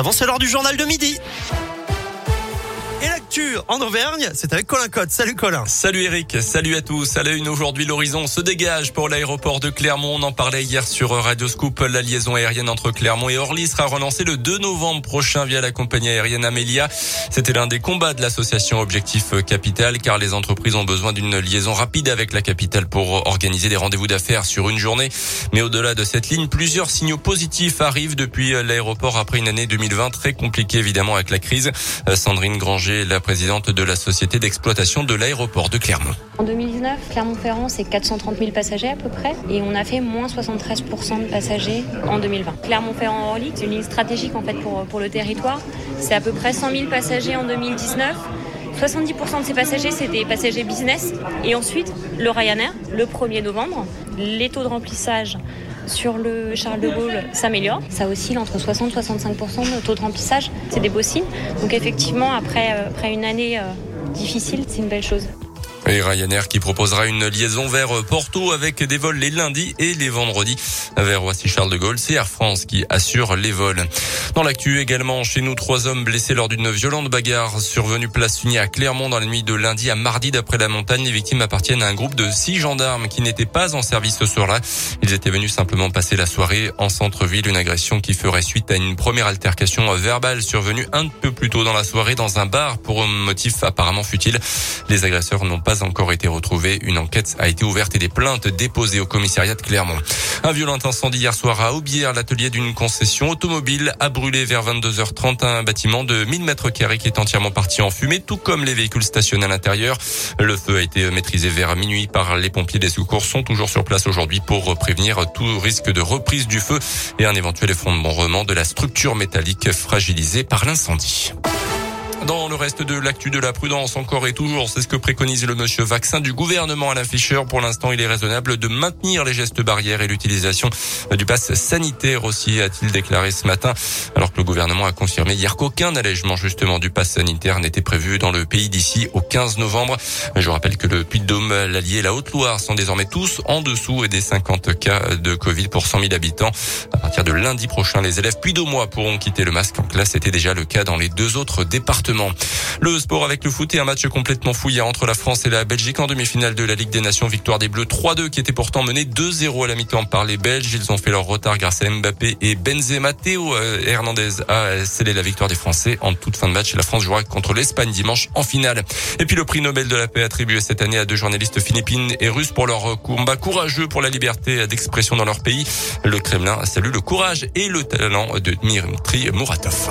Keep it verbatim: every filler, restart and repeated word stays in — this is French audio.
Avant, c'est l'heure du journal de midi. Et l'actu en Auvergne, c'est avec Colin Cotte. Salut Colin. Salut Eric, salut à tous. À la une aujourd'hui, l'horizon se dégage pour l'aéroport de Clermont. On en parlait hier sur Radio Scoop. La liaison aérienne entre Clermont et Orly sera relancée le deux novembre prochain via la compagnie aérienne Amélia. C'était l'un des combats de l'association Objectif Capital, car les entreprises ont besoin d'une liaison rapide avec la capitale pour organiser des rendez-vous d'affaires sur une journée. Mais au-delà de cette ligne, plusieurs signaux positifs arrivent depuis l'aéroport après une année deux mille vingt très compliquée évidemment avec la crise. Sandrine Granger, la présidente de la société d'exploitation de l'aéroport de Clermont. En deux mille dix-neuf, Clermont-Ferrand, c'est quatre cent trente mille passagers à peu près, et on a fait moins soixante-treize pour cent de passagers en deux mille vingt. Clermont-Ferrand-Orly, c'est une ligne stratégique en fait pour, pour le territoire. C'est à peu près cent mille passagers en deux mille dix-neuf. soixante-dix pour cent de ces passagers, c'est des passagers business. Et ensuite, le Ryanair, le premier novembre, les taux de remplissage sur le Charles-de-Gaulle s'améliore. Ça oscille entre soixante à soixante-cinq pour cent de taux de remplissage. C'est des beaux signes. Donc effectivement, après, après une année euh, difficile, c'est une belle chose. Et Ryanair qui proposera une liaison vers Porto avec des vols les lundis et les vendredis vers Roissy-Charles-de-Gaulle. C'est Air France qui assure les vols. Dans l'actu également, chez nous, trois hommes blessés lors d'une violente bagarre survenue place Unie à Clermont dans la nuit de lundi à mardi d'après la montagne. Les victimes appartiennent à un groupe de six gendarmes qui n'étaient pas en service ce soir-là. Ils étaient venus simplement passer la soirée en centre-ville. Une agression qui ferait suite à une première altercation verbale survenue un peu plus tôt dans la soirée dans un bar pour un motif apparemment futile. Les agresseurs n'ont pas Pas encore été retrouvé. Une enquête a été ouverte et des plaintes déposées au commissariat de Clermont. Un violent incendie hier soir à Aubière. L'atelier d'une concession automobile a brûlé vers vingt-deux heures trente. Un bâtiment de mille mètres carrés qui est entièrement parti en fumée, tout comme les véhicules stationnés à l'intérieur. Le feu a été maîtrisé vers minuit par les pompiers. Des secours sont toujours sur place aujourd'hui pour prévenir tout risque de reprise du feu et un éventuel effondrement de la structure métallique fragilisée par l'incendie. Dans le reste de l'actu, de la prudence encore et toujours, c'est ce que préconise le monsieur vaccin du gouvernement Alain Fischer. Pour l'instant, il est raisonnable de maintenir les gestes barrières et l'utilisation du pass sanitaire aussi, a-t-il déclaré ce matin, alors que le gouvernement a confirmé hier qu'aucun allègement justement du pass sanitaire n'était prévu dans le pays d'ici au quinze novembre. Je rappelle que le Puy-de-Dôme, l'Allier et la Haute-Loire sont désormais tous en dessous des cinquante cas de Covid pour cent mille habitants. À partir de lundi prochain, les élèves puydômois pourront quitter le masque en classe. C'était déjà le cas dans les deux autres départements. Le sport avec le foot et un match complètement fou hier entre la France et la Belgique en demi-finale de la Ligue des Nations. Victoire des Bleus trois deux qui était pourtant menée deux zéro à la mi-temps par les Belges. Ils ont fait leur retard grâce à Mbappé et Benzema. Théo Hernandez a scellé la victoire des Français en toute fin de match. La France jouera contre l'Espagne dimanche en finale. Et puis le prix Nobel de la paix attribué cette année à deux journalistes philippines et russes pour leur combat courageux pour la liberté d'expression dans leur pays. Le Kremlin salue le courage et le talent de Dmitry Muratov.